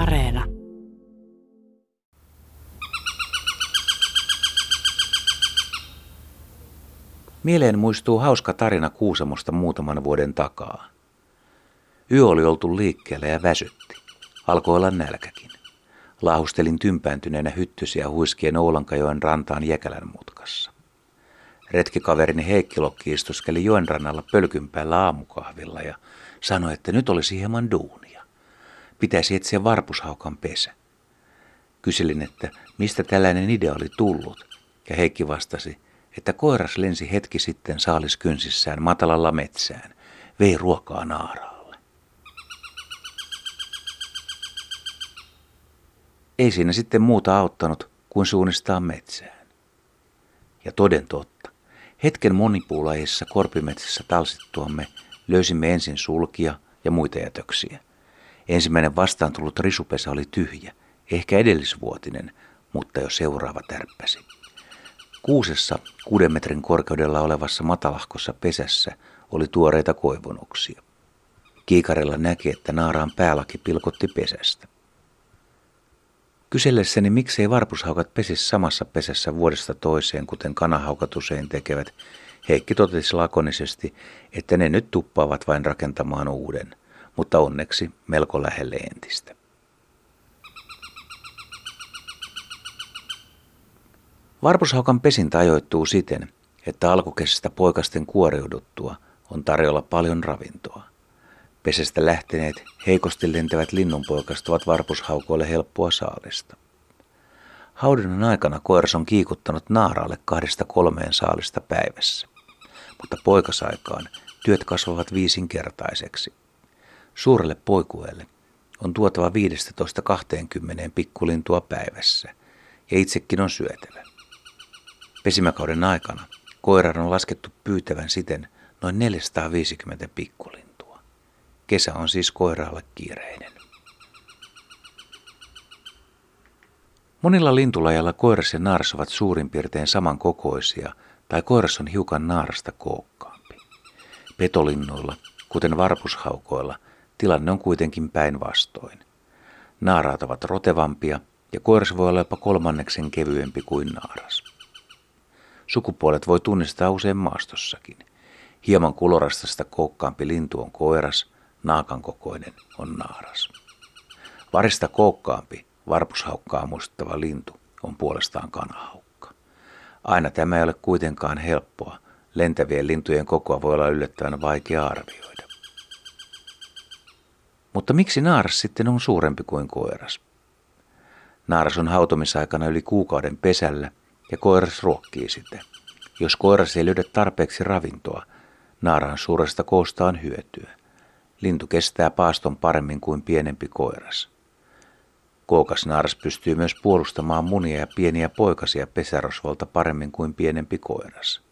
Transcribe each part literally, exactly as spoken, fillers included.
Areena. Mieleen muistuu hauska tarina Kuusamosta muutaman vuoden takaa. Yö oli oltu liikkeellä ja väsytti. Alkoi olla nälkäkin. Laahustelin tympääntyneenä hyttysiä huiskien Oulankajoen rantaan Jäkälän mutkassa. Retkikaverini Heikki Lokki istuskeli joen rannalla pölkyn päällä aamukahvilla ja sanoi, että nyt olisi hieman duunia. Pitäisi etsiä varpushaukan pesä. Kyselin, että mistä tällainen idea oli tullut, ja Heikki vastasi, että koiras lensi hetki sitten saaliskynsissään matalalla metsään, vei ruokaa naaraalle. Ei siinä sitten muuta auttanut kuin suunnistaa metsään. Ja toden totta, hetken monipuulajissa korpimetsässä talsittuamme löysimme ensin sulkia ja muita jätöksiä. Ensimmäinen vastaan tullut risupesä oli tyhjä, ehkä edellisvuotinen, mutta jo seuraava tärppäsi. Kuusessa kuuden metrin korkeudella olevassa matalahkossa pesässä oli tuoreita koivunoksia. Kiikarilla näki, että naaraan päälaki pilkotti pesästä. Kysellessäni, miksei varpushaukat pesisi samassa pesässä vuodesta toiseen, kuten kanahaukat usein tekevät, Heikki totesi lakonisesti, että ne nyt tuppaavat vain rakentamaan uuden, mutta onneksi melko lähelle entistä. Varpushaukan pesintä ajoittuu siten, että alkukesästä poikasten kuoriuduttua on tarjolla paljon ravintoa. Pesästä lähteneet, heikosti lentävät linnunpoikaset ovat varpushaukoille helppoa saalista. Haudinnan aikana koiras on kiikuttanut naaraalle kahdesta kolmeen saalista päivässä, mutta poikasaikaan työt kasvavat viisinkertaiseksi. Suurelle poikueelle on tuotava viidestätoista kahteenkymmeneen pikkulintua päivässä, ja itsekin on syötävä. Pesimäkauden aikana koiran on laskettu pyytävän siten noin neljäsataaviisikymmentä pikkulintua. Kesä on siis koiraalle kiireinen. Monilla lintulajilla koiras ja naaras ovat suurin piirtein samankokoisia, tai koiras on hiukan naarasta kookkaampi. Petolinnuilla, kuten varpushaukoilla, tilanne on kuitenkin päinvastoin. Naaraat ovat rotevampia ja koiras voi olla jopa kolmanneksen kevyempi kuin naaras. Sukupuolet voi tunnistaa usein maastossakin. Hieman kulorastasta kookkaampi lintu on koiras, naakan kokoinen on naaras. Varista kookkaampi, varpushaukkaa muistuttava lintu on puolestaan kanahaukka. Aina tämä ei ole kuitenkaan helppoa. Lentävien lintujen kokoa voi olla yllättävän vaikea arvioida. Mutta miksi naaras sitten on suurempi kuin koiras? Naaras on hautomisaikana yli kuukauden pesällä ja koiras ruokkii sitä. Jos koiras ei löydä tarpeeksi ravintoa, naaraan suuresta koosta on hyötyä. Lintu kestää paaston paremmin kuin pienempi koiras. Kookas naaras pystyy myös puolustamaan munia ja pieniä poikasia pesärosvolta paremmin kuin pienempi koiras.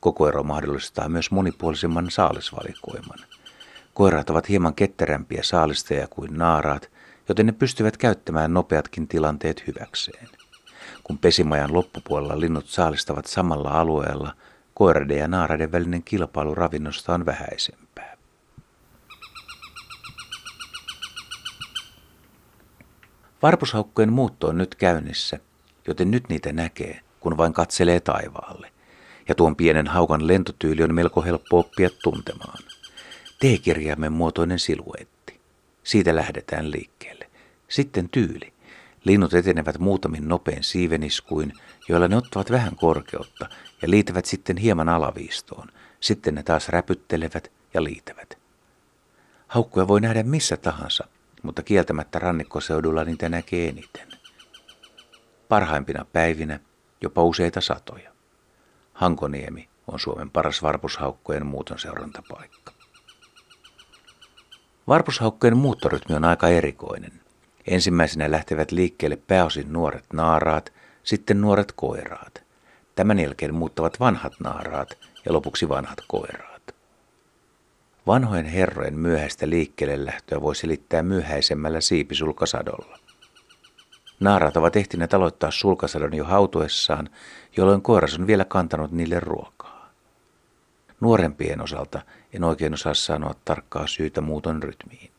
Kokoero mahdollistaa myös monipuolisemman saalisvalikoiman. Koiraat ovat hieman ketterämpiä saalistajia kuin naaraat, joten ne pystyvät käyttämään nopeatkin tilanteet hyväkseen. Kun pesimajan loppupuolella linnut saalistavat samalla alueella, koiraiden ja naaraiden välinen kilpailu ravinnosta on vähäisempää. Varpushaukkojen muutto on nyt käynnissä, joten nyt niitä näkee, kun vain katselee taivaalle. Ja tuon pienen haukan lentotyyli on melko helppo oppia tuntemaan. T-kirjaimen muotoinen siluetti. Siitä lähdetään liikkeelle. Sitten tyyli. Linnut etenevät muutamin nopein siiveniskuin, joilla ne ottavat vähän korkeutta ja liitävät sitten hieman alaviistoon. Sitten ne taas räpyttelevät ja liitävät. Haukkoja voi nähdä missä tahansa, mutta kieltämättä rannikkoseudulla niitä näkee eniten. Parhaimpina päivinä jopa useita satoja. Hankoniemi on Suomen paras varpushaukkojen muuton seurantapaikka. Varpushaukkojen muuttorytmi on aika erikoinen. Ensimmäisenä lähtevät liikkeelle pääosin nuoret naaraat, sitten nuoret koiraat. Tämän jälkeen muuttavat vanhat naaraat ja lopuksi vanhat koiraat. Vanhojen herrojen myöhäistä liikkeelle lähtöä voi selittää myöhäisemmällä siipisulkasadolla. Naaraat ovat ehtineet aloittaa sulkasadon jo hautuessaan, jolloin koiras on vielä kantanut niille ruokaa. Nuorempien osalta en oikein osaa sanoa tarkkaa syytä muuton rytmiin.